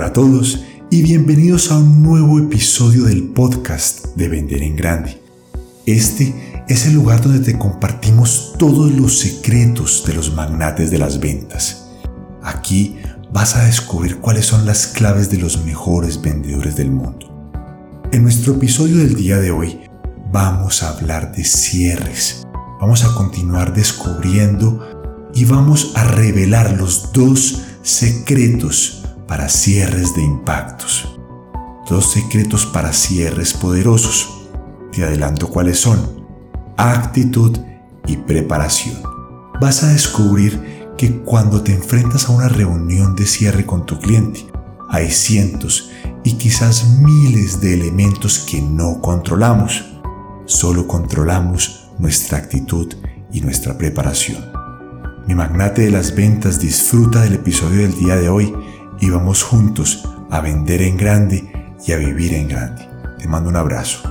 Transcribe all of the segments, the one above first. amor a todos y bienvenidos a un nuevo episodio del podcast de Vender en Grande. Este es el lugar donde te compartimos todos los secretos de los magnates de las ventas. Aquí vas a descubrir cuáles son las claves de los mejores vendedores del mundo. En nuestro episodio del día de hoy vamos a hablar de cierres. Vamos a continuar descubriendo y vamos a revelar los dos secretos para cierres de impactos. Dos secretos para cierres poderosos. Te adelanto cuáles son: actitud y preparación. Vas a descubrir que cuando te enfrentas a una reunión de cierre con tu cliente, hay cientos y quizás miles de elementos que no controlamos. Solo controlamos nuestra actitud y nuestra preparación. Mi magnate de las ventas, disfruta del episodio del día de hoy y vamos juntos a vender en grande y a vivir en grande. Te mando un abrazo.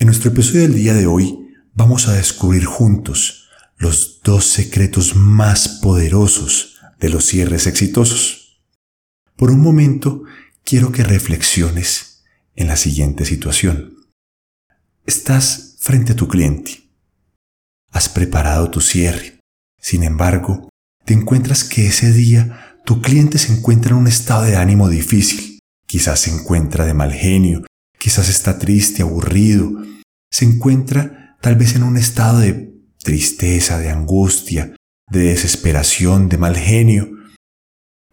En nuestro episodio del día de hoy vamos a descubrir juntos los dos secretos más poderosos de los cierres exitosos. Por un momento, quiero que reflexiones en la siguiente situación. Estás frente a tu cliente. Has preparado tu cierre. Sin embargo, te encuentras que ese día tu cliente se encuentra en un estado de ánimo difícil. Quizás se encuentra de mal genio, quizás está triste, aburrido. Se encuentra tal vez en un estado de tristeza, de angustia, de desesperación, de mal genio.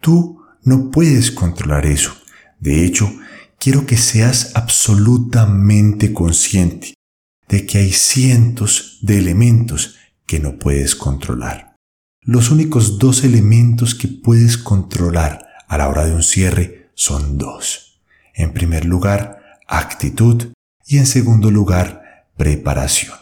Tú no puedes controlar eso. De hecho, quiero que seas absolutamente consciente de que hay cientos de elementos que no puedes controlar. Los únicos dos elementos que puedes controlar a la hora de un cierre son dos. En primer lugar, actitud, y en segundo lugar, preparación.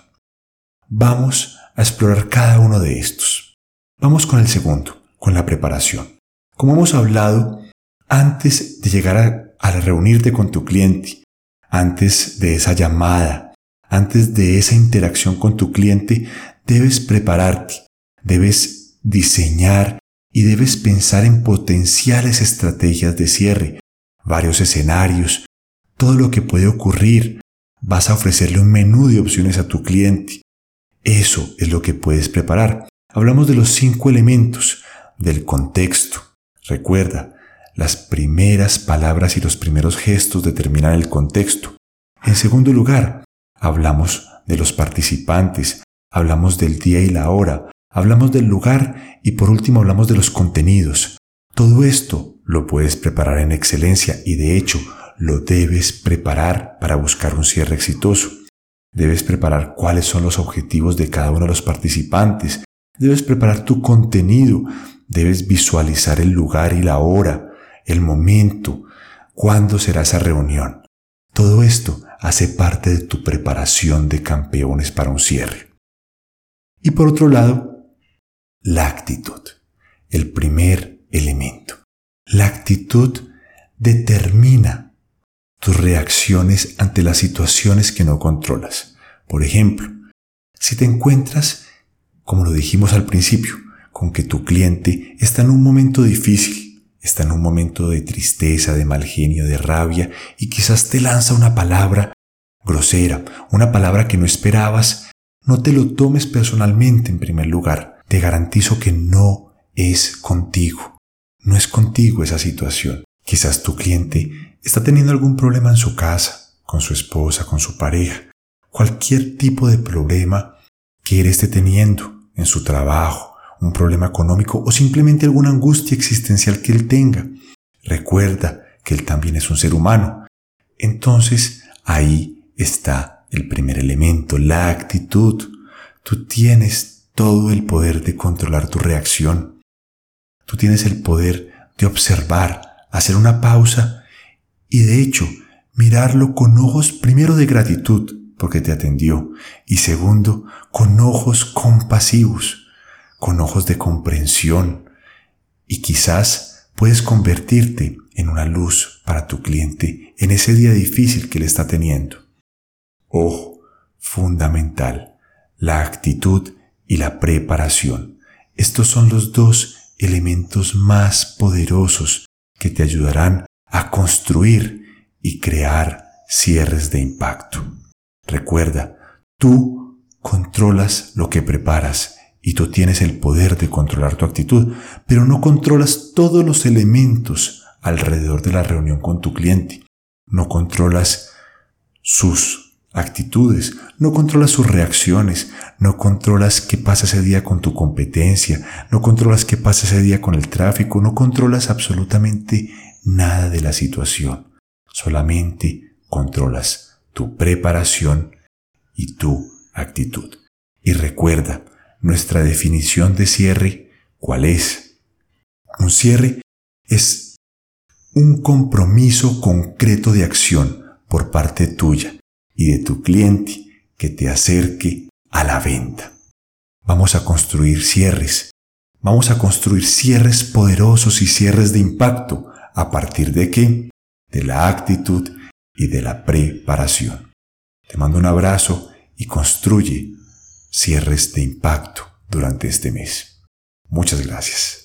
Vamos a explorar cada uno de estos. Vamos con el segundo, con la preparación. Como hemos hablado, antes de llegar a reunirte con tu cliente, antes de esa llamada, antes de esa interacción con tu cliente, debes prepararte, debes diseñar y debes pensar en potenciales estrategias de cierre, varios escenarios, todo lo que puede ocurrir. Vas a ofrecerle un menú de opciones a tu cliente. Eso es lo que puedes preparar. Hablamos de los 5 elementos del contexto. Recuerda, las primeras palabras y los primeros gestos determinan el contexto. En segundo lugar, hablamos de los participantes, hablamos del día y la hora, hablamos del lugar y por último hablamos de los contenidos. Todo esto lo puedes preparar en excelencia y de hecho lo debes preparar para buscar un cierre exitoso. Debes preparar cuáles son los objetivos de cada uno de los participantes. Debes preparar tu contenido. Debes visualizar el lugar y la hora, el momento, cuándo será esa reunión. Todo esto hace parte de tu preparación de campeones para un cierre. Y por otro lado, la actitud, el primer elemento. La actitud determina tus reacciones ante las situaciones que no controlas. Por ejemplo, si te encuentras, como lo dijimos al principio, con que tu cliente está en un momento difícil, está en un momento de tristeza, de mal genio, de rabia, y quizás te lanza una palabra grosera, una palabra que no esperabas, no te lo tomes personalmente en primer lugar. Te garantizo que no es contigo esa situación. Quizás tu cliente está teniendo algún problema en su casa, con su esposa, con su pareja, cualquier tipo de problema que él esté teniendo en su trabajo, un problema económico o simplemente alguna angustia existencial que él tenga. Recuerda que él también es un ser humano. Entonces, ahí está el primer elemento, la actitud. Tú tienes todo el poder de controlar tu reacción. Tú tienes el poder de observar, hacer una pausa y de hecho, mirarlo con ojos primero de gratitud porque te atendió y segundo, con ojos compasivos, con ojos de comprensión, y quizás puedes convertirte en una luz para tu cliente en ese día difícil que le está teniendo. Ojo, fundamental, la actitud y la preparación. Estos son los dos elementos más poderosos que te ayudarán a construir y crear cierres de impacto. Recuerda, tú controlas lo que preparas y tú tienes el poder de controlar tu actitud, pero no controlas todos los elementos alrededor de la reunión con tu cliente. No controlas sus actitudes, no controlas sus reacciones, no controlas qué pasa ese día con tu competencia, no controlas qué pasa ese día con el tráfico, no controlas absolutamente nada de la situación. Solamente controlas tu preparación y tu actitud. Y recuerda, nuestra definición de cierre, ¿cuál es? Un cierre es un compromiso concreto de acción por parte tuya y de tu cliente que te acerque a la venta. Vamos a construir cierres. Vamos a construir cierres poderosos y cierres de impacto. ¿A partir de qué? De la actitud y de la preparación. Te mando un abrazo y construye cierres de impacto durante este mes. Muchas gracias.